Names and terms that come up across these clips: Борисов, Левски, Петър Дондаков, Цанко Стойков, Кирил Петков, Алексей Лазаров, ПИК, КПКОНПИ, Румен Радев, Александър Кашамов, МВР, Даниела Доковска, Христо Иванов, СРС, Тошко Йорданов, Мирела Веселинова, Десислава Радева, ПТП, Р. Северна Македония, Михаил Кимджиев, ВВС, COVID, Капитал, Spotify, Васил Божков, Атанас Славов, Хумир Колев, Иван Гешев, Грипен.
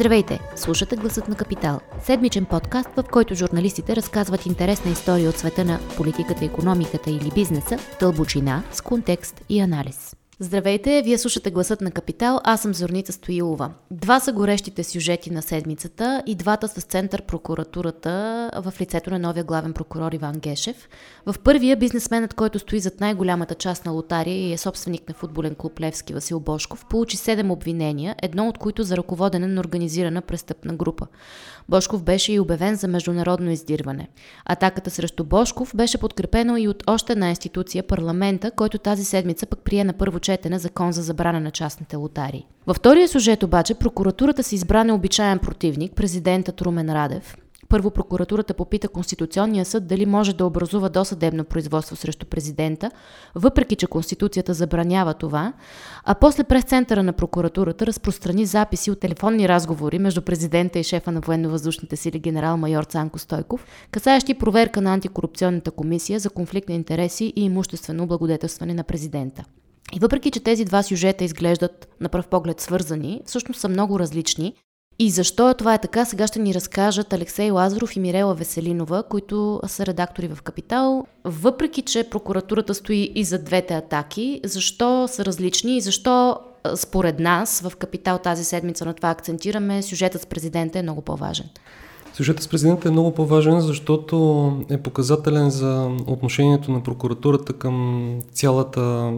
Здравейте! Слушате Гласът на Капитал. Седмичен подкаст, в който журналистите разказват интересна история от света на политиката, икономиката или бизнеса, дълбочина, с контекст и анализ. Здравейте, вие слушате Гласът на Капитал, аз съм Зорница Стоилова. Два са горещите сюжети на седмицата и двата с център прокуратурата в лицето на новия главен прокурор Иван Гешев. В първия бизнесменът, който стои зад най-голямата част на лотария и е собственик на футболен клуб Левски Васил Божков, получи 7 обвинения, едно от които за ръководене на организирана престъпна група. Божков беше и обявен за международно издирване. Атаката срещу Божков беше подкрепена и от още една институция, парламента, който тази седмица пък прие на първо на закон за забрана на частните лотарии. Във втория сюжет обаче прокуратурата си избра необичаен противник, президентът Румен Радев. Първо прокуратурата попита Конституционния съд дали може да образува досъдебно производство срещу президента, въпреки че Конституцията забранява това, а после прес-центъра на прокуратурата разпространи записи от телефонни разговори между президента и шефа на военновъздушните сили генерал-майор Цанко Стойков, касаещи проверка на антикорупционната комисия за конфликт на интереси и имуществено облагодетелстване на президента. И въпреки че тези два сюжета изглеждат на пръв поглед свързани, всъщност са много различни. И защо това е така, сега ще ни разкажат Алексей Лазаров и Мирела Веселинова, които са редактори в Капитал. Въпреки че прокуратурата стои и за двете атаки, защо са различни и защо според нас в Капитал тази седмица на това акцентираме, сюжетът с президента е много по-важен? Сюжетът с президента е много по-важен, защото е показателен за отношението на прокуратурата към цялата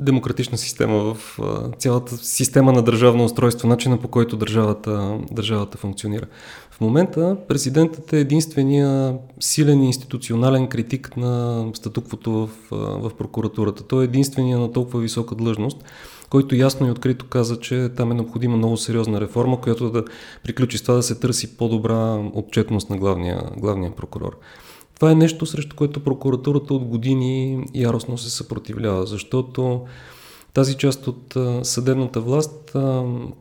демократична система, в цялата система на държавно устройство, начина по който държавата функционира. В момента президентът е единствения силен институционален критик на статуквото в прокуратурата. Той е единствения на толкова висока длъжност, който ясно и открито каза, че там е необходима много сериозна реформа, която да приключи с това да се търси по-добра отчетност на главния прокурор. Това е нещо, срещу което прокуратурата от години яростно се съпротивлява, защото тази част от съдебната власт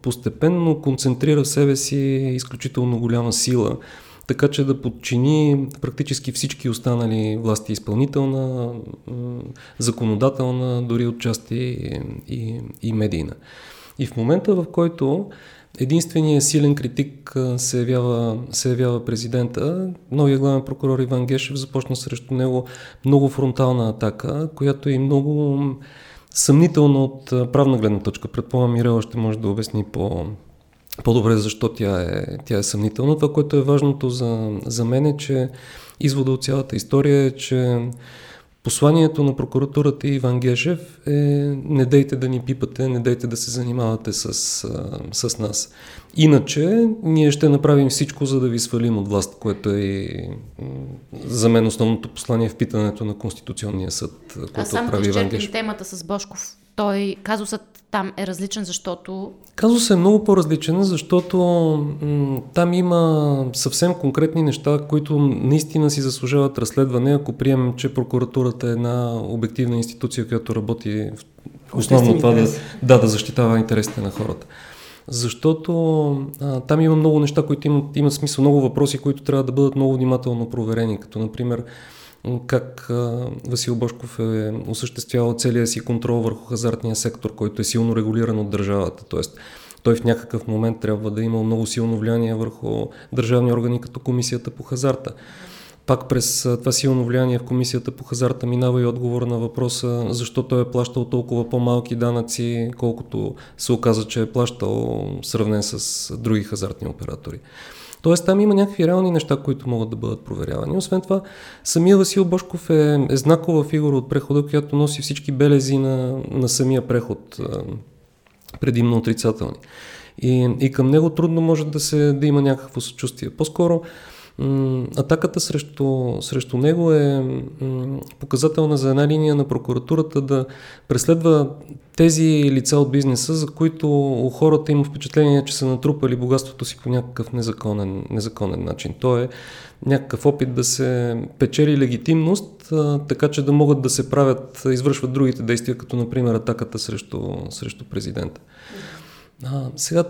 постепенно концентрира в себе си изключително голяма сила, така че да подчини практически всички останали власти, изпълнителна, законодателна, дори отчасти и медийна. И в момента, в който единственият силен критик се явява президента, новият главен прокурор Иван Гешев започна срещу него много фронтална атака, която е много съмнителна от правна гледна точка. Предполагам, Мирела ще може да обясни по-добре защо тя е съмнителна. Това, което е важното за мен е, че извода от цялата история е, че посланието на прокуратурата и Иван Гешев е: не дейте да ни пипате, не дейте да се занимавате с нас. Иначе ние ще направим всичко, за да ви свалим от власт, което е за мен основното послание в питането на Конституционния съд, което прави Иван Гешев. А само да изчерпим темата с Божков. Той, казусът там е различен, защото... Казусът е много по-различен, защото там има съвсем конкретни неща, които наистина си заслужават разследване, ако приемем, че прокуратурата е една обективна институция, която работи основно това да защитава интересите на хората. Защото там има много неща, които имат смисъл, много въпроси, които трябва да бъдат много внимателно проверени, като например как Васил Божков е осъществявал целия си контрол върху хазартния сектор, който е силно регулиран от държавата. Тоест, той в някакъв момент трябва да има много силно влияние върху държавни органи, като Комисията по хазарта. Пак през това силно влияние в Комисията по хазарта минава и отговор на въпроса защо той е плащал толкова по-малки данъци, колкото се оказа, че е плащал сравнен с други хазартни оператори. Тоест там има някакви реални неща, които могат да бъдат проверявани. Освен това, самия Васил Божков е знакова фигура от прехода, която носи всички белези на самия преход, предимно отрицателни. И към него трудно може да има някакво съчувствие. По-скоро атаката срещу него е показателна за една линия на прокуратурата да преследва тези лица от бизнеса, за които хората има впечатление, че са натрупали богатството си по някакъв незаконен начин. То е някакъв опит да се печели легитимност, така че да могат да се извършват другите действия, като например атаката срещу президента. Сега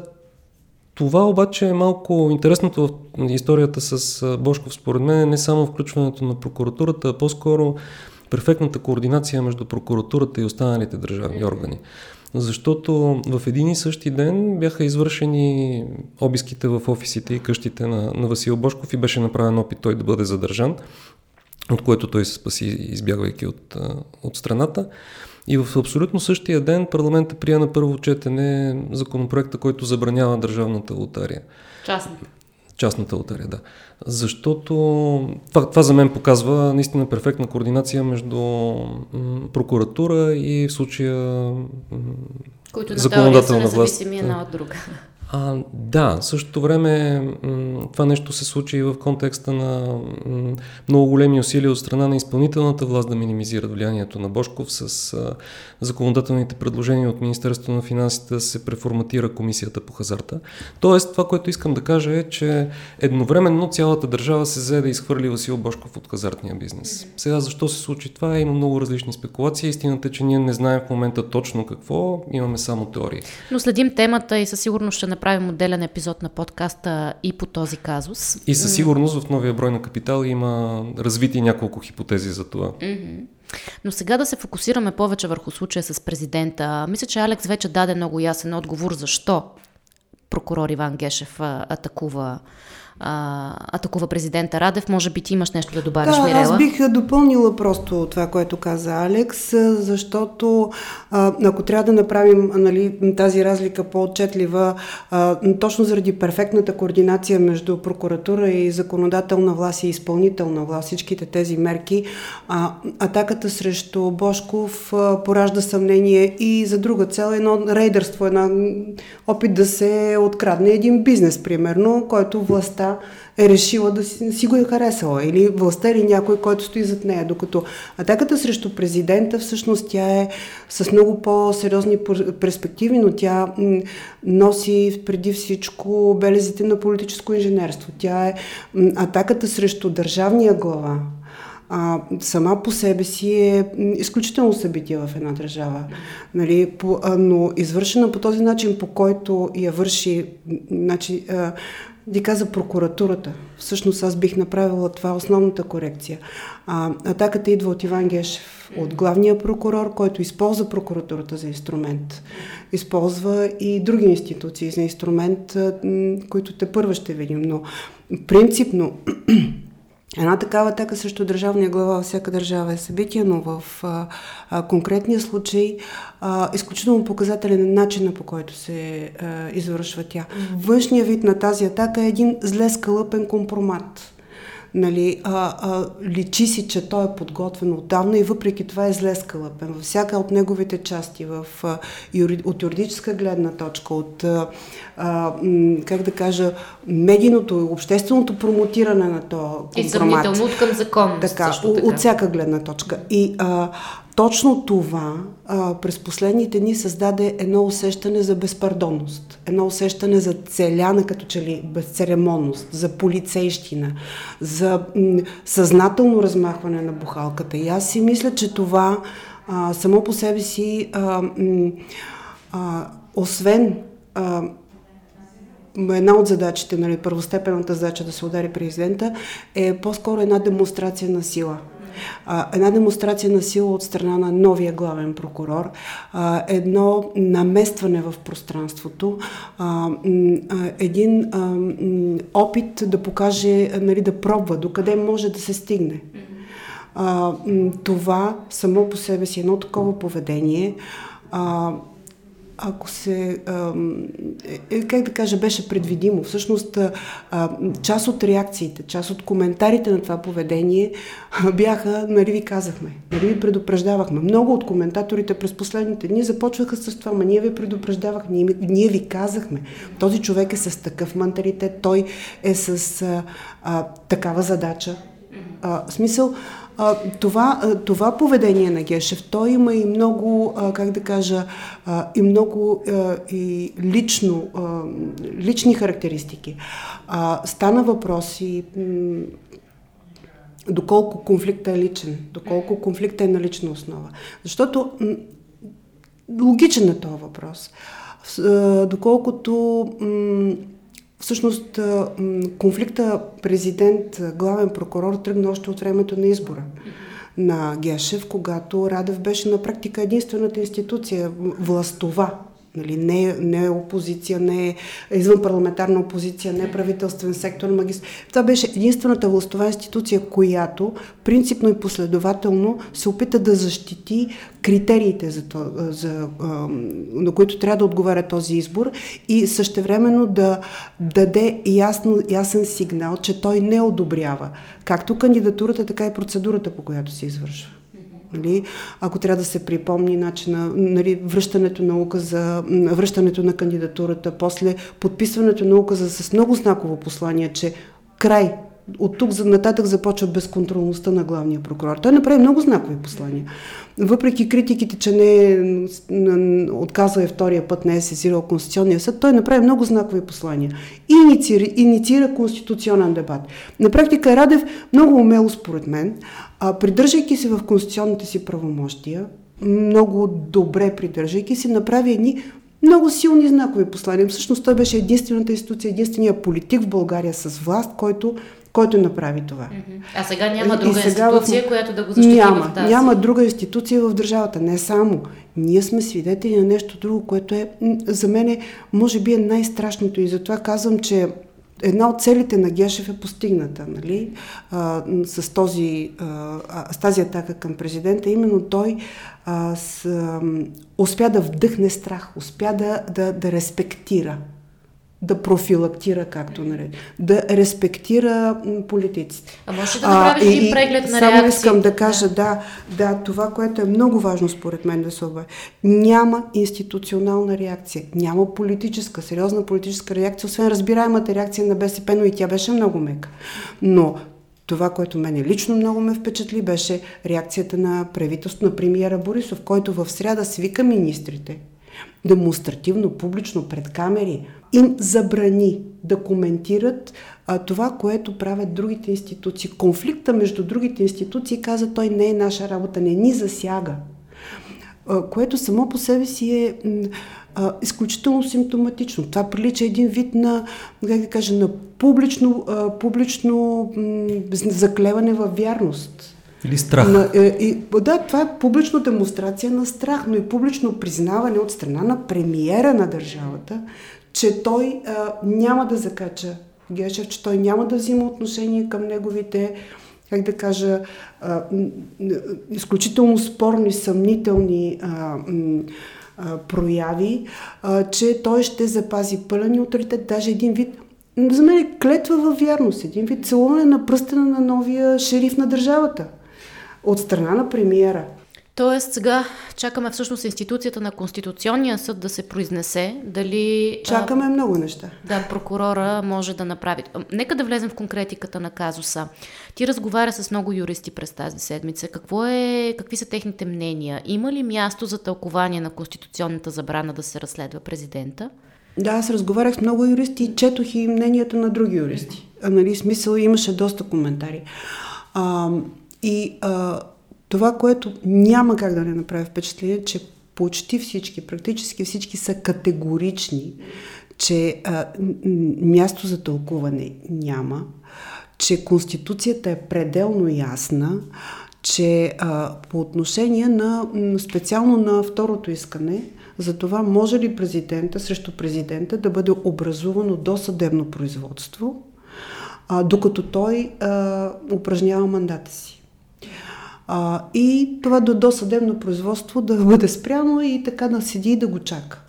това обаче е малко интересното в историята с Божков, според мен, не само включването на прокуратурата, а по-скоро перфектната координация между прокуратурата и останалите държавни органи. защото в един и същи ден бяха извършени обиските в офисите и къщите на Васил Божков и беше направен опит той да бъде задържан, от което той се спаси, избягвайки от страната. И в абсолютно същия ден парламентът прие на първо четене законопроекта, който забранява държавната лотария. Частната лотария, да. Защото това за мен показва наистина перфектна координация между прокуратура и в случая законодателна власт. Които една от друга. Да, в същото време това нещо се случи и в контекста на много големи усилия от страна на изпълнителната власт да минимизират влиянието на Божков. С законодателните предложения от Министерството на финансите се преформатира Комисията по хазарта. Тоест, това, което искам да кажа е, че едновременно цялата държава се взе да изхвърли Васил Божков от хазартния бизнес. Сега защо се случи това? Има много различни спекулации. Истината е, че ние не знаем в момента точно какво, имаме само теории. Но следим темата и със сигурност ще правим отделен епизод на подкаста и по този казус. И със сигурност в новия брой на Капитал има развити няколко хипотези за това. Но сега да се фокусираме повече върху случая с президента. Мисля, че Алекс вече даде много ясен отговор защо прокурор Иван Гешев атакува президента Радев. Може би ти имаш нещо да добавиш, Мирела? Аз бих допълнила просто това, което каза Алекс, защото ако трябва да направим тази разлика по-отчетлива, точно заради перфектната координация между прокуратура и законодателна власт и изпълнителна власт, всичките тези мерки, атаката срещу Божков поражда съмнение и за друга цел, едно рейдърство, опит да се открадне един бизнес, примерно, който властта е решила да си го е харесала, или властта, или някой, който стои зад нея, докато атаката срещу президента всъщност тя е с много по-сериозни перспективи, но тя носи преди всичко белезите на политическо инженерство. Тя е атаката срещу държавния глава. Сама по себе си е изключително събитие в една държава, но извършена по този начин, по който я върши, каза прокуратурата. Всъщност аз бих направила това основната корекция. Атаката идва от Иван Гешев, от главния прокурор, който използва прокуратурата за инструмент. Използва и други институции за инструмент, които тепърва ще видим. Но принципно една такава атака срещу държавния глава във всяка държава е събитие, но в конкретния случай изключително показателен е начинът, по който се извършва тя. Външният вид на тази атака е един зле скалъпен компромат. Личи си, че той е подготвен отдавна и въпреки това е зле скалъпен. Във всяка от неговите части, от юридическа гледна точка, от медийното, общественото промотиране на този компромат. И съмнително от към законност. От всяка гледна точка. И точно това през последните дни създаде едно усещане за безпардонност, едно усещане за целяна, като че ли безцеремонност, за полицейщина, за съзнателно размахване на бухалката. И аз си мисля, че това само по себе си, освен една от задачите, първостепенната задача да се удари президента, е по-скоро една демонстрация на сила. Една демонстрация на сила от страна на новия главен прокурор, едно наместване в пространството, един опит да покаже, да пробва докъде може да се стигне. Това само по себе си, едно такова поведение, ако се... беше предвидимо. Всъщност, част от реакциите, част от коментарите на това поведение бяха, ви казахме, ви предупреждавахме. Много от коментаторите през последните дни започваха с това, ние ви предупреждавахме, ние ви казахме. Този човек е с такъв менталитет, той е с такава задача. Това поведение на Гешев, той има и много, и лични характеристики. Стана въпрос и доколко конфликтът е личен, доколко конфликтът е на лична основа. Защото логичен е този въпрос. Доколкото... Всъщност конфликта президент-главен прокурор тръгна още от времето на избора. на Гешев, когато Радев беше на практика единствената институция властова. Нали, не опозиция, не извънпарламентарна опозиция, не правителствен сектор, това беше единствената властова институция, която принципно и последователно се опита да защити критериите, на които трябва да отговаря този избор и същевременно да даде ясен сигнал, че той не одобрява както кандидатурата, така и процедурата, по която се извършва. Нали, ако трябва да се припомни начина, нали, връщането на кандидатурата, после подписването на указа с много знаково послание, че край, от тук нататък започва безконтролността на главния прокурор. Той направи много знакови послания. Въпреки критиките, че не отказва и втория път, не е сезирал Конституционния съд, той направи много знакови послания. И инициира конституционен дебат. На практика Радев много умело, според мен, придържайки се в конституционните си правомощия, много добре придържайки се, направи едни много силни знакови послания. Всъщност той беше единствената институция, единствения политик в България с власт, който направи това. А сега няма друга институция, която да го защити в тази? Няма друга институция в държавата, не само. Ние сме свидетели на нещо друго, което е, за мен, може би е най-страшното и затова казвам, че една от целите на Гешев е постигната, нали? С тази атака към президента. Именно той успя да вдъхне страх, успя да респектира, да профилактира, както наред, да респектира политиците. А може да направиш един преглед на реакциите? Само искам да кажа, да, това, което е много важно според мен да се обяви. Няма институционална реакция, няма политическа, сериозна политическа реакция, освен разбираемата реакция на БСП, но и тя беше много мека. Но това, което мене лично много ме впечатли, беше реакцията на правителството, на премиера Борисов, който в сряда свика министрите демонстративно, публично, пред камери, им забрани да коментират това, което правят другите институции. Конфликта между другите институции, каза той, не е наша работа, не ни засяга. Което само по себе си е изключително симптоматично. Това прилича един вид на, как да кажа, на публично заклеване във вярност. Или страх. Това е публична демонстрация на страх, но и публично признаване от страна на премиера на държавата, че той няма да закача Гешев, че той няма да взима отношение към неговите, как да кажа, изключително спорни, съмнителни прояви, че той ще запази пълен неутралитет, даже един вид, за мен е клетва във вярност, един вид целуване на пръстена на новия шериф на държавата от страна на премиера. Тоест сега чакаме всъщност институцията на Конституционния съд да се произнесе, дали... Чакаме много неща. Да, прокурора може да направи. Нека да влезем в конкретиката на казуса. Ти разговаря с много юристи през тази седмица. Какви са техните мнения? Има ли място за тълкование на конституционната забрана да се разследва президента? Да, аз разговарях с много юристи и четох и мненията на други юристи. Нали, смисъл, имаше доста коментари. Това, което няма как да не направи впечатление, че почти всички, практически всички са категорични, че място за тълкуване няма, че Конституцията е пределно ясна, че по отношение на, специално на второто искане, за това може ли президента срещу президента да бъде образувано досъдебно производство, докато той упражнява мандата си. И това досъдебно производство да бъде спряно и така да седи и да го чака.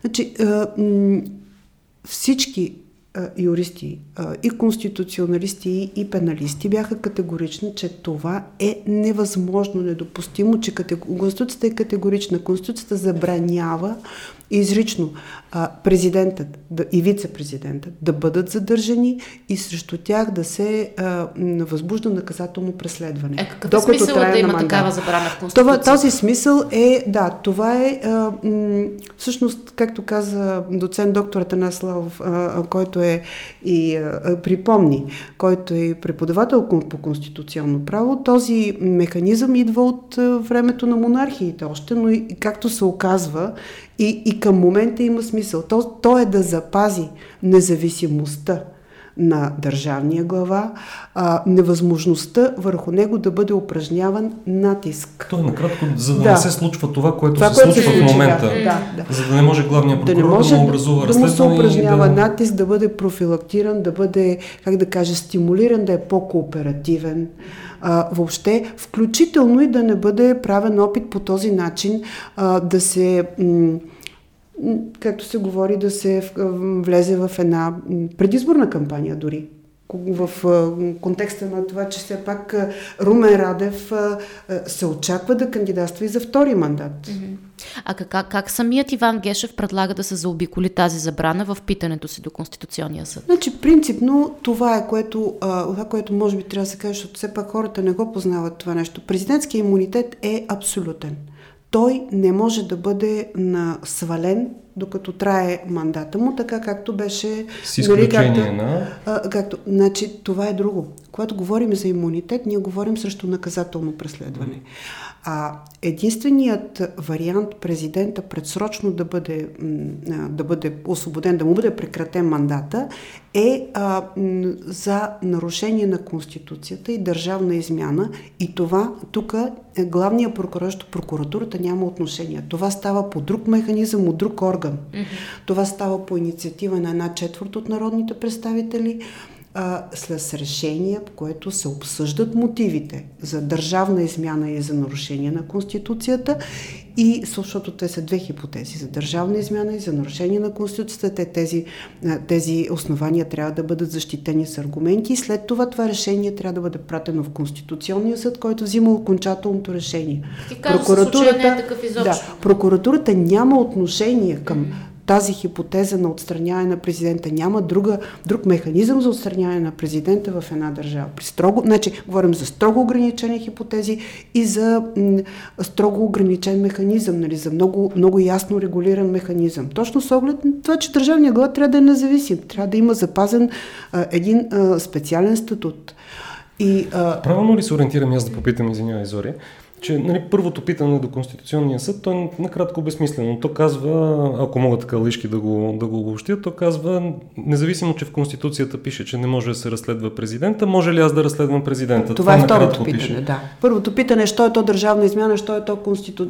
Значи, всички юристи, и конституционалисти, и пеналисти бяха категорични, че това е невъзможно, недопустимо, че Конституцията е категорична. Конституцията забранява изрично президентът и вице-президентът да бъдат задържани и срещу тях да се възбужда наказателно преследване. Какъв смисъл да има такава забрана в Конституцията? Този смисъл е, всъщност, както каза доцент доктор Атанас Славов, който е и припомни, който е преподавател по конституционно право, този механизъм идва от времето на монархиите още, но и, както се оказва, и към момента има смисъл. То е да запази независимостта на държавния глава, невъзможността върху него да бъде упражняван натиск. Това е накратко, за да, да не се случва това, което се случва в момента. Да. За да не може главният прокурор да му образува разследване. Да му се упражнява натиск, да бъде профилактиран, да бъде, как да кажа, стимулиран, да е по-кооперативен. Въобще, включително и да не бъде правен опит по този начин да се... както се говори, да се влезе в една предизборна кампания дори. В контекста на това, че все пак Румен Радев се очаква да кандидатства и за втори мандат. А как самият Иван Гешев предлага да се заобиколи тази забрана в питането си до Конституционния съд? Значи, принципно, това е което може би трябва да се каже, защото все пак хората не го познават това нещо. Президентският имунитет е абсолютен. Той не може да бъде свален, докато трае мандата му, така както беше... С изключение Значи, това е друго. Когато говорим за имунитет, ние говорим срещу наказателно преследване. Единственият вариант президента предсрочно да бъде освободен, да му бъде прекратен мандата, е за нарушение на Конституцията и държавна измяна. И това тук главният прокурор, прокуратурата няма отношение. Това става по друг механизъм, от друг орган. Mm-hmm. Това става по инициатива на 1/4 от народните представители, с решение, по което се обсъждат мотивите за държавна измяна и за нарушение на Конституцията, и защото те са две хипотези: за държавна измяна и за нарушение на Конституцията. Тези основания трябва да бъдат защитени с аргументи и след това решение трябва да бъде пратено в Конституционния съд, който взима окончателното решение. Прокуратурата няма отношение към тази хипотеза на отстраняване на президента. Няма друг механизъм за отстраняване на президента в една държава. Говорим за строго ограничени хипотези и за строго ограничен механизъм, за много, много ясно регулиран механизъм. Точно с оглед на това, че държавният глава трябва да е независим, трябва да има запазен един специален статут. Правилно ли се ориентирам аз да попитам, извинявай, Зори, че първото питане до Конституционния съд, то е накратко безсмислено. То казва, ако мога така лишки да го обобщя, то казва, независимо, че в Конституцията пише, че не може да се разследва президента, може ли аз да разследвам президента? Това е второто питане, пише. Да. Първото питане е, що е то държавна измяна, що е то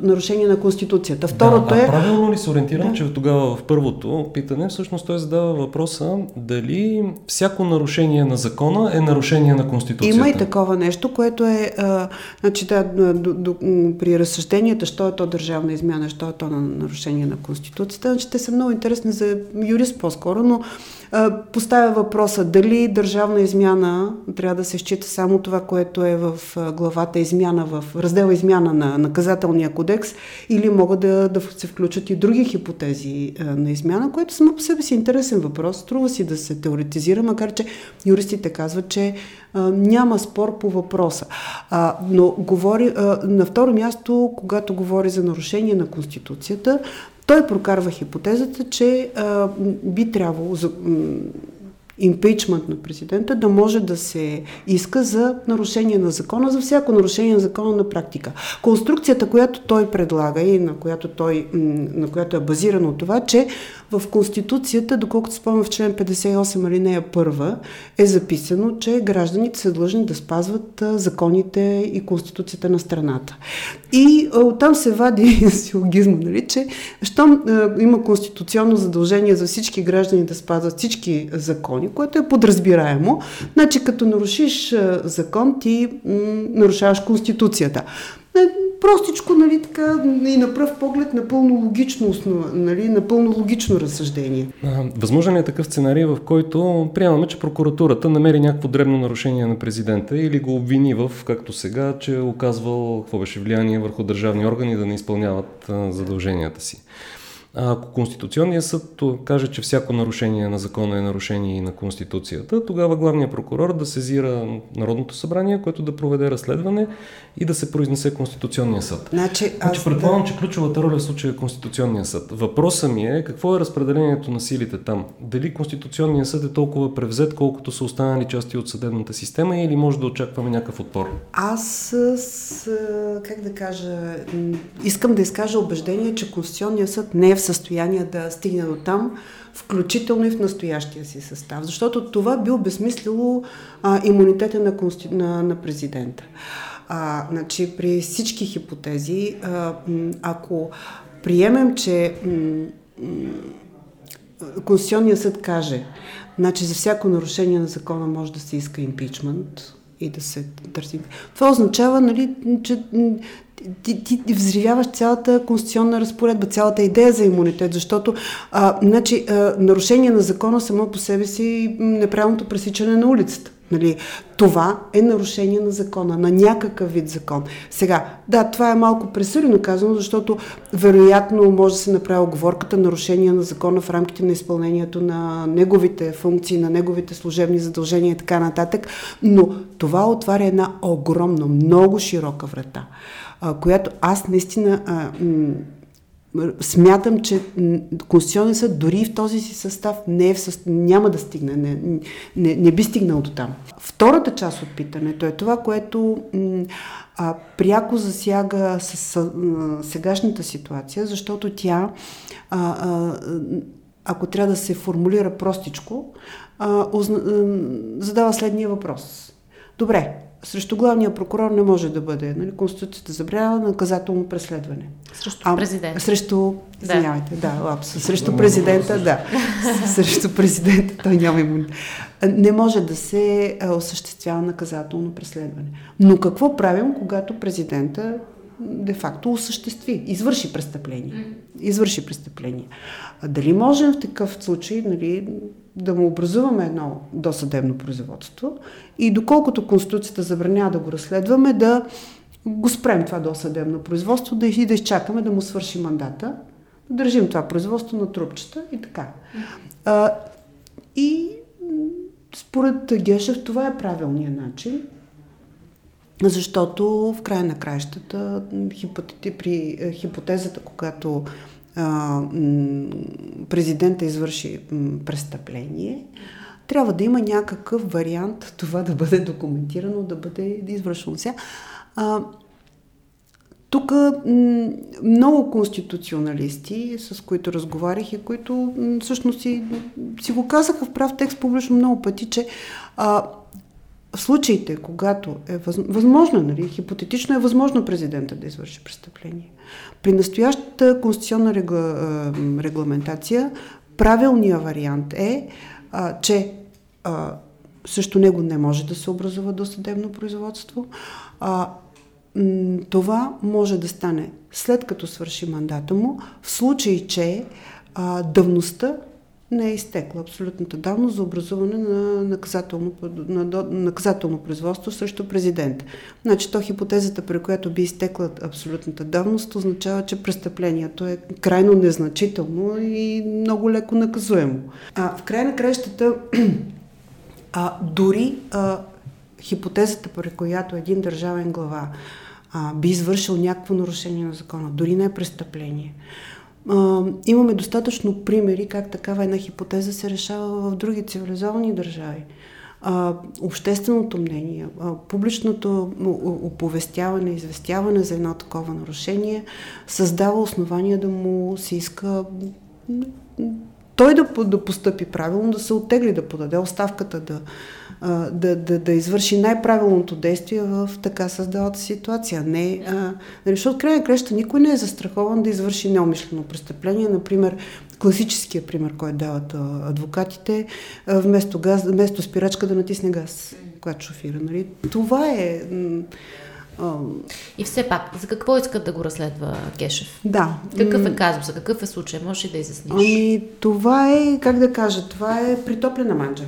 нарушение на Конституцията. Второто е... Правилно ли се ориентирам, че тогава в първото питане всъщност той задава въпроса дали всяко нарушение на закона е нарушение на Конституцията? Има и такова нещо, което е... при разсъжденията, що е то държавна измяна, що е то на нарушение на Конституцията. Те са много интересни за юрист по-скоро, но поставя въпроса дали държавна измяна трябва да се счита само това, което е в главата измяна, в раздела измяна на наказателния кодекс, или могат да се включат и други хипотези на измяна, което само по себе си е интересен въпрос. Струва си да се теоретизира, макар че юристите казват, че няма спор по въпроса. Но говори на второ място, когато говори за нарушение на Конституцията, той прокарва хипотезата, че би трябвало импичмент на президента да може да се иска за нарушение на закона, за всяко нарушение на закона на практика. Конструкцията, която той предлага и на която е базирано това, че в Конституцията, доколкото спомням в член 58 алинея 1, е записано, че гражданите са длъжни да спазват законите и Конституцията на страната. И оттам се вади силогизма, че щом има конституционно задължение за всички граждани да спазват всички закони, което е подразбираемо. Значи, като нарушиш закон, ти нарушаваш Конституцията. Простичко, така и на пръв поглед напълно логично, напълно логично разсъждение. Възможен е такъв сценарий, в който приемаме, че прокуратурата намери някакво дребно нарушение на президента или го обвини както сега, че е оказвал влияние върху държавни органи да не изпълняват задълженията си. А ако Конституционният съд каже, че всяко нарушение на закона е нарушение и на Конституцията, тогава главният прокурор да сезира Народното събрание, което да проведе разследване и да се произнесе Конституционният съд. Предполагам, че ключовата роля в случая е Конституционният съд. Въпросът ми е, какво е разпределението на силите там? Дали Конституционният съд е толкова превзет, колкото са останали части от съдебната система, или може да очакваме някакъв отпор? Искам да изкажа убеждение, че Конституционният съд не е състояние да стигне до там, включително и в настоящия си състав. Защото това би обезмислило имунитета на президента. Значи, при всички хипотези, ако приемем, че Конституционният съд каже, значи за всяко нарушение на закона може да се иска импичмент и да се търси. Това означава, нали, че ти взривяваш цялата конституционна разпоредба, цялата идея за имунитет, защото нарушение на закона само по себе си неправилното пресичане на улицата. Нали, това е нарушение на закона, на някакъв вид закон. Сега, да, това е малко пресилено казано, защото вероятно може да се направи оговорката нарушение на закона в рамките на изпълнението на неговите функции, на неговите служебни задължения и така нататък, но това отваря една огромна, много широка врата, която аз наистина смятам, че Конституционен съд дори в този си състав няма да стигне, не би стигнал до там. Втората част от питането е това, което пряко засяга сегашната ситуация, защото тя, ако трябва да се формулира простичко, задава следния въпрос. Добре, срещу главния прокурор не може да бъде. Нали? Конституцията забранява наказателно преследване. Срещу президента. Срещу президента, да. Срещу президента той няма имунитет. Не може да се осъществява наказателно преследване. Но какво правим, когато президента де-факто осъществи, извърши престъпление. Дали можем в такъв случай, нали, да му образуваме едно досъдебно производство и доколкото Конституцията забранява да го разследваме, да го спрем това досъдебно производство и да изчакаме да му свърши мандата, да държим това производство на трупчета и така. И според Гешев това е правилният начин, защото в края на краищата при хипотезата, когато президента извърши престъпление, трябва да има някакъв вариант това да бъде документирано, да бъде извършено. Тук много конституционалисти, с които разговарях и които всъщност си го казаха в прав текст публично много пъти, че в случаите, когато е възможно, нали, хипотетично е възможно президента да извърши престъпление, при настоящата конституционна регламентация правилният вариант е, че срещу него не може да се образува досъдебно производство. Това може да стане след като свърши мандата му, в случай, че давността не е изтекла, абсолютната давност за образуване на наказателно производство срещу президента. Значи то хипотезата, при която би изтекла абсолютната давност, означава, че престъплението е крайно незначително и много леко наказуемо. В края на краищата, дори хипотезата, при която един държавен глава би извършил някакво нарушение на закона, дори не е престъпление, имаме достатъчно примери как такава една хипотеза се решава в други цивилизовани държави. Общественото мнение, публичното оповестяване, известяване за едно такова нарушение създава основания да му се иска той да постъпи правилно, да се оттегли, да подаде оставката, да извърши най-правилното действие в така създалата ситуация. Защото крайна креща никой не е застрахован да извърши неумишлено престъпление. Например, класическия пример, който дават адвокатите, вместо спирачка да натисне газ, когато шофира. Нали? Това е... И все пак, за какво искат да го разследва Гешев? Да. Какъв е казусът? Какъв е случай? Можеш ли да изясниш? Това е, как да кажа, това е притоплена манджа.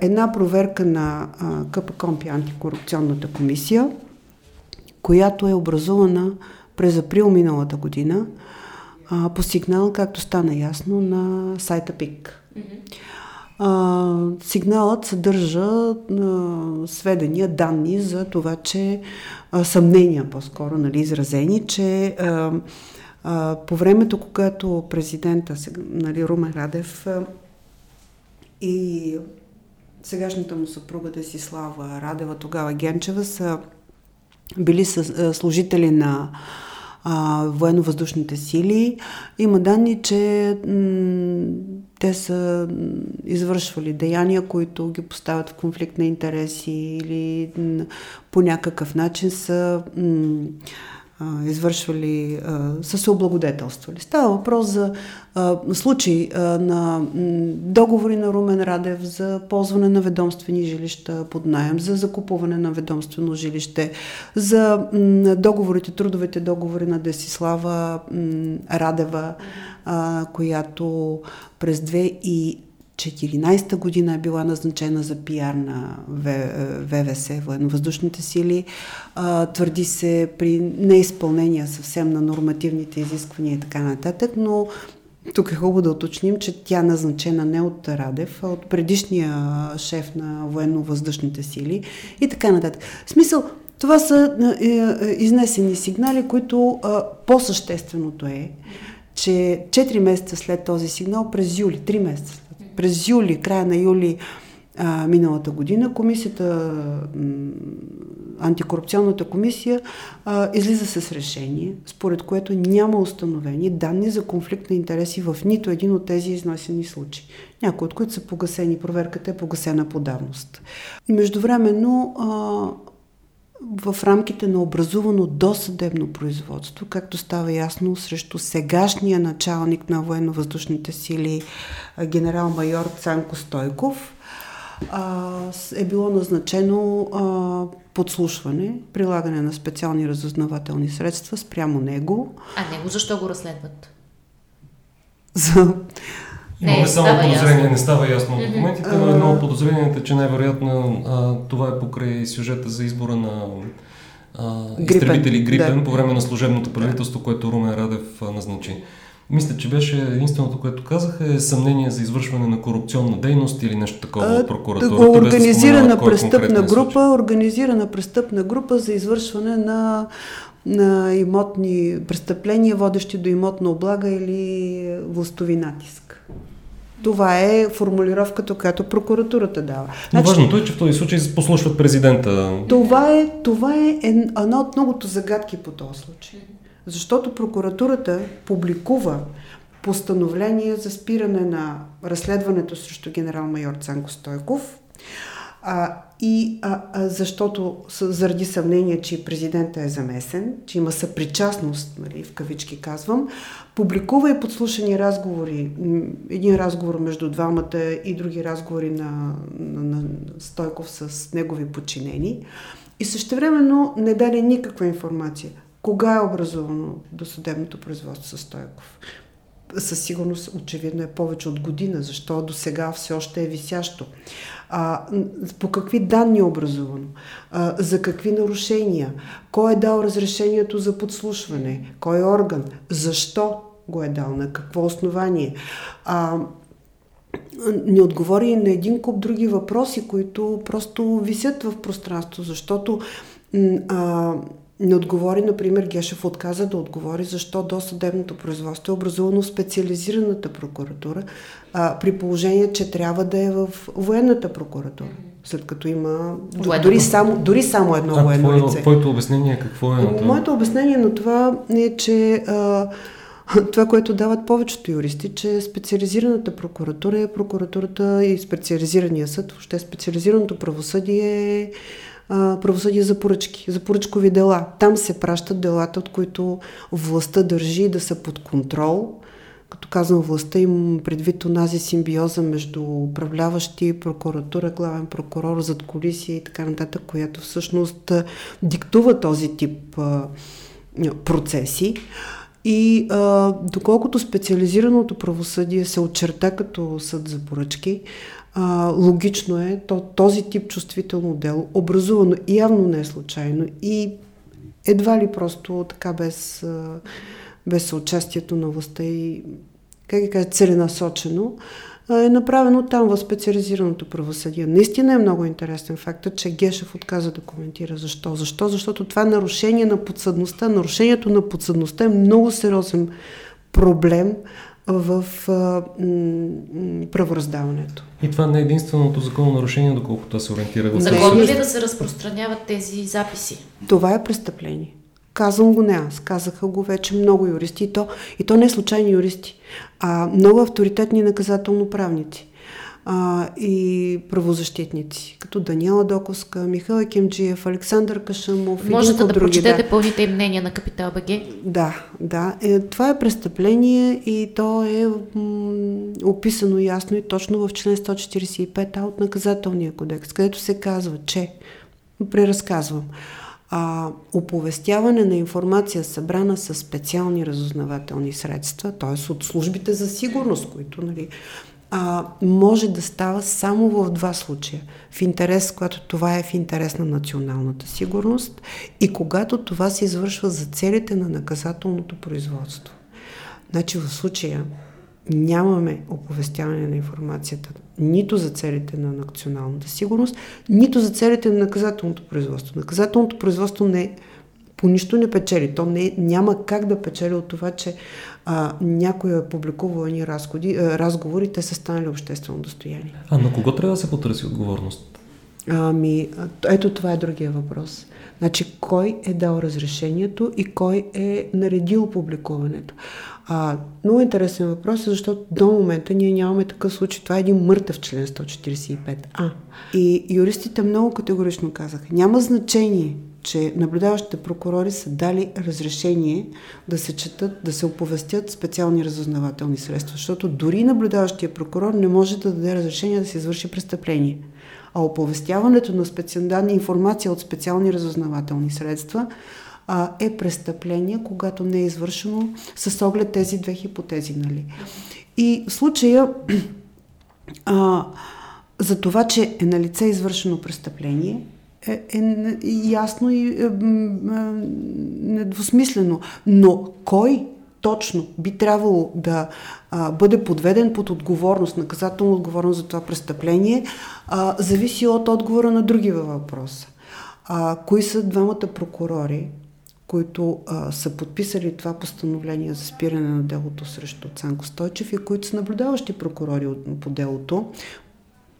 Една проверка на КПКОНПИ, антикорупционната комисия, която е образувана през април миналата година по сигнал, както стана ясно, на сайта ПИК. Сигналът съдържа сведения, данни за това, че съмнения по-скоро, нали, изразени, че по времето, когато президента, нали, Румен Радев и сегашната му съпруга Десислава Радева, тогава Генчева, са били служители на военно-въздушните сили. Има данни, че те са извършвали деяния, които ги поставят в конфликт на интереси или по някакъв начин са извършвали, са се облагодетелствали. Става въпрос за случаи на договори на Румен Радев за ползване на ведомствени жилища под наем, за закупуване на ведомствено жилище, за договорите, трудовите договори на Десислава Радева, която през 2014 година е била назначена за пиар на ВВС, Военновъздушните сили. Твърди се при неизпълнение съвсем на нормативните изисквания и така нататък, но тук е хубаво да уточним, че тя назначена не от Радев, а от предишния шеф на Военновъздушните сили и така нататък. В смисъл, това са изнесени сигнали, които по-същественото е, че 4 месеца след този сигнал, през юли, 3 месеца след, през юли, края на юли миналата година, комисията, антикорупционната комисия излиза с решение, според което няма установени данни за конфликт на интереси в нито един от тези изнесени случаи. Някои от които са погасени, проверката е погасена по давност. Междувременно, в рамките на образувано досъдебно производство, както става ясно срещу сегашния началник на военно-въздушните сили генерал-майор Цанко Стойков, е било назначено подслушване, прилагане на специални разузнавателни средства спрямо него. А него защо го разследват? За... Имаме само подозрение, не става ясно от документите, но едно от подозренията, че най-вероятно това е покрай сюжета за избора на изтребители Грипен по време на служебното правителство, което Румен Радев назначи. Мисля, че беше единственото, което казах, е съмнение за извършване на корупционна дейност или нещо такова от прокуратурата. Организирана престъпна група за извършване на имотни престъпления, водещи до имотна облага или властови натиск. Това е формулировката, която прокуратурата дава. Но важното е, че в този случай послушват президента. Това е една от многото загадки по този случай. Защото прокуратурата публикува постановление за спиране на разследването срещу генерал-майор Цанко Стойков, защото заради съмнение, че президентът е замесен, че има съпричастност, нали, в кавички казвам, публикува и подслушани разговори, един разговор между двамата и други разговори на Стойков с негови подчинени и същевременно не даде никаква информация. Кога е образувано досъдебното производство с Стойков? Със сигурност, очевидно е повече от година, защото до сега все още е висящо. По какви данни е образувано? За какви нарушения? Кой е дал разрешението за подслушване? Кой е орган? Защо го е дал? На какво основание? Не отговори на един куп други въпроси, които просто висят в пространство, защото... не отговори, например, Гешев отказа да отговори защо досъдебното производство е образувано в специализираната прокуратура, при положение, че трябва да е в военната прокуратура, след като има дори само едно военно лице. Твоето обяснение какво е на това? Моето обяснение на това е, че това, което дават повечето юристи, че специализираната прокуратура е прокуратурата и специализирания съд, въобще специализираното правосъдие е правосъдие за поръчки, за поръчкови дела. Там се пращат делата, от които властта държи да са под контрол. Като казвам властта, им предвид онази симбиоза между управляващи, прокуратура, главен прокурор, задкулисия и така нататък, която всъщност диктува този тип процеси. И доколкото специализираното правосъдие се очерта като съд за поръчки, логично е този тип чувствително дело, образувано явно не е случайно и едва ли просто така без съучастието на властта и, как ги кажа, целенасочено, е направено там в специализираното правосъдие. Наистина е много интересен фактът, че Гешев отказа да коментира защо. Защо? Защото това нарушение на подсъдността, нарушението на подсъдността е много сериозен проблем в правораздаването. И това не е единственото законно нарушение, доколкото се ориентира. Законно ли да се разпространяват тези записи? Това е престъпление. Казвам го не аз, казаха го вече много юристи и то не случайни юристи, а много авторитетни наказателноправници и правозащитници, като Даниела Доковска, Михаил Кимджиев, Александър Кашамов. Можете да прочетете пълните мнения на Капитал БГ. Да. Това е престъпление и то е описано ясно и точно в член 145а от Наказателния кодекс, където се казва, че, преразказвам, оповестяване на информация събрана със специални разузнавателни средства, т.е. от службите за сигурност, които може да става само в два случая. В интерес, когато това е в интерес на националната сигурност и когато това се извършва за целите на наказателното производство. Значи в случая нямаме оповестяване на информацията нито за целите на националната сигурност, нито за целите на наказателното производство. Наказателното производство по нищо не печели. То няма как да печели от това, че някой е публикувал едни разговори, те са станали обществено достояние. А на кого трябва да се потърси отговорност? Ето това е другия въпрос. Значи, кой е дал разрешението и кой е наредил публикуването? Много интересен въпрос е, защото до момента ние нямаме такъв случай. Това е един мъртъв член 145А. И юристите много категорично казаха, няма значение, че наблюдаващите прокурори са дали разрешение да се четат, да се оповестят специални разузнавателни средства, защото дори наблюдаващия прокурор не може да даде разрешение да се извърши престъпление. А оповестяването на специална информация от специални разузнавателни средства е престъпление, когато не е извършено с оглед тези две хипотези. Нали? И в случая за това, че е налице извършено престъпление, е ясно и недвусмислено. Но кой точно би трябвало да бъде подведен под отговорност, наказателно отговорност за това престъпление, зависи от отговора на другия въпрос. Кои са двамата прокурори, които са подписали това постановление за спиране на делото срещу Цанко Стойчев и които са наблюдаващи прокурори по делото,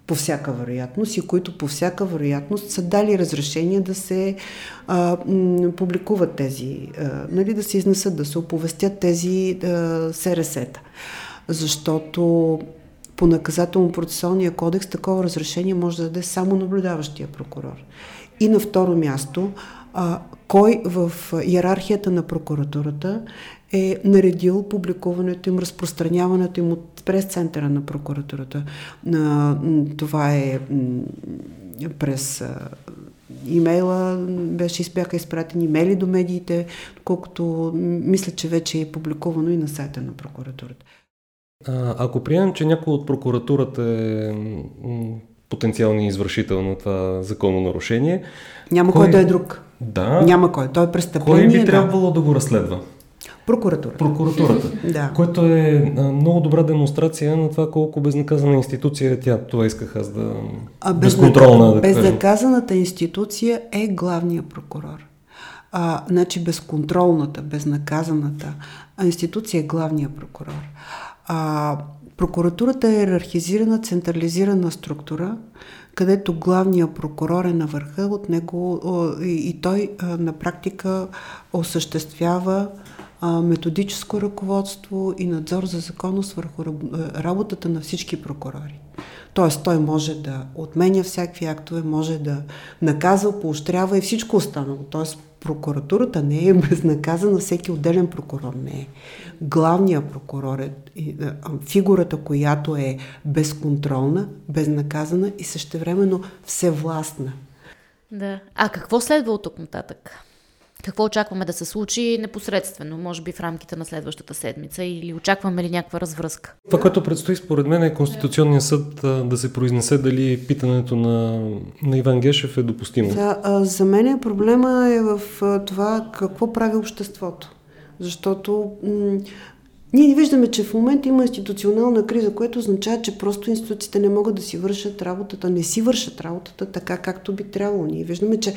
по всяка вероятност, и които по всяка вероятност са дали разрешение да се публикуват тези, да се изнесат, да се оповестят тези СРС-та. Защото по наказателно-процесуалния кодекс такова разрешение може да даде само наблюдаващия прокурор. И на второ място, кой в йерархията на прокуратурата е наредил публикуването им, разпространяването им от прес-центъра на прокуратурата. Това е през имейла, бяха изпратени имейли до медиите, колкото мисля, че вече е публикувано и на сайта на прокуратурата. Ако приемем, че някой от прокуратурата е потенциалния извършител на това закононарушение... Няма кой да е друг. Да. Няма кой. Той е престъпление. Кой би трябвало да го разследва? Прокуратурата. Да. Което е много добра демонстрация на това колко безнаказана институция е тя. Това исках аз да... безконтролна. Да, безнаказаната институция е главният прокурор. Безконтролната, безнаказаната институция е главният прокурор. Прокуратурата е иерархизирана, централизирана структура, където главният прокурор е на върха от него и той на практика осъществява методическо ръководство и надзор за законност върху работата на всички прокурори. Тоест той може да отменя всякакви актове, може да наказва, поощрява и всичко останало. Тоест прокуратурата не е безнаказана, всеки отделен прокурор не е. Главният прокурор е фигурата, която е безконтролна, безнаказана и същевременно всевластна. Да. А какво следва от тук нататък? Какво очакваме да се случи непосредствено, може би в рамките на следващата седмица, или очакваме ли някаква развръзка? Това, което предстои според мен, е Конституционният съд да се произнесе дали питането на Иван Гешев е допустимо. За мен проблема е в това какво прави обществото, защото Ние не виждаме, че в момента има институционална криза, което означава, че просто институциите не могат да си вършат работата, не си вършат работата така, както би трябвало. Ние виждаме, че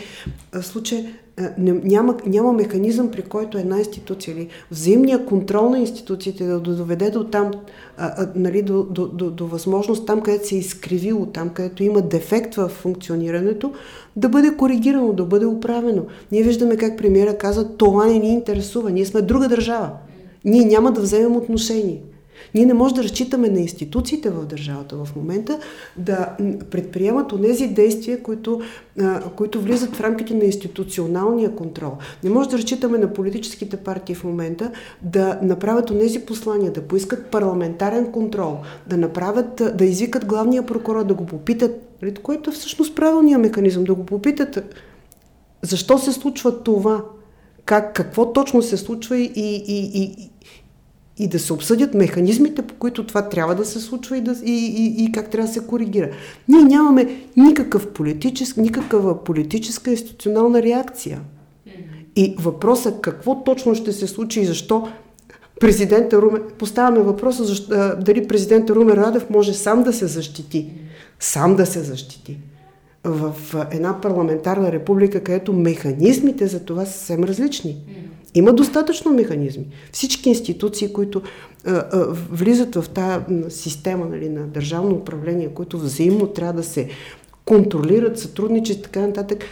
в случай няма механизъм, при който една институция или взаимния контрол на институциите да доведе до там, нали, до възможност там, където се е изкривило, там, където има дефект в функционирането, да бъде коригирано, да бъде управено. Ние виждаме как премиера каза, това не ни интересува, ние сме друга държава. Ние няма да вземем отношение. Ние не можем да разчитаме на институциите в държавата в момента да предприемат онези действия, които влизат в рамките на институционалния контрол. Не можем да разчитаме на политическите партии в момента да направят онези послания, да поискат парламентарен контрол, да извикат главния прокурор, да го попитат, което е всъщност правилният механизъм, да го попитат защо се случва това, какво точно се случва и да се обсъдят механизмите, по които това трябва да се случва и как трябва да се коригира. Ние нямаме никаква политическа институционална реакция. И въпросът какво точно ще се случи и защо президента Румен... Поставяме въпроса дали президента Румен Радев може сам да се защити. Сам да се защити. В една парламентарна република, където механизмите за това са съвсем различни. Има достатъчно механизми. Всички институции, които влизат в тази система, нали, на държавно управление, които взаимно трябва да се контролират, сътрудничат и така нататък,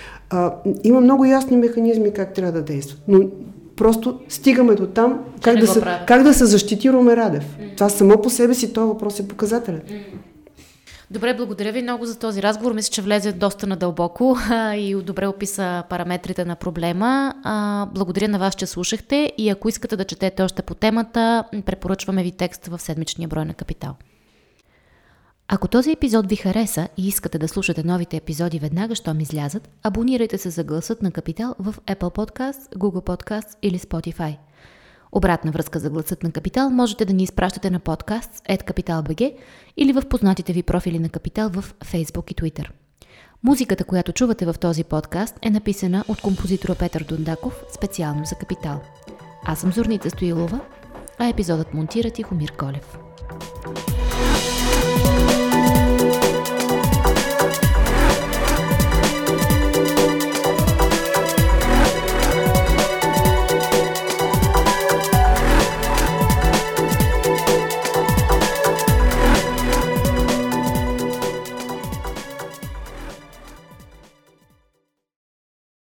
има много ясни механизми как трябва да действат. Но просто стигаме до там как да се защити Румен Радев. Това само по себе си този въпрос е показателен. Добре, благодаря ви много за този разговор. Мисля, че влезе доста надълбоко и добре описа параметрите на проблема. Благодаря на вас, че слушахте, и ако искате да четете още по темата, препоръчваме ви текст в седмичния брой на Капитал. Ако този епизод ви хареса и искате да слушате новите епизоди веднага, щом излязат, абонирайте се за гласът на Капитал в Apple Podcast, Google Podcast или Spotify. Обратна връзка за гласът на Капитал можете да ни изпращате на podcasts@kapital.bg или в познатите ви профили на Капитал в Facebook и Twitter. Музиката, която чувате в този подкаст, е написана от композитора Петър Дондаков специално за Капитал. Аз съм Зорница Стоилова, а епизодът монтират и Хумир Колев.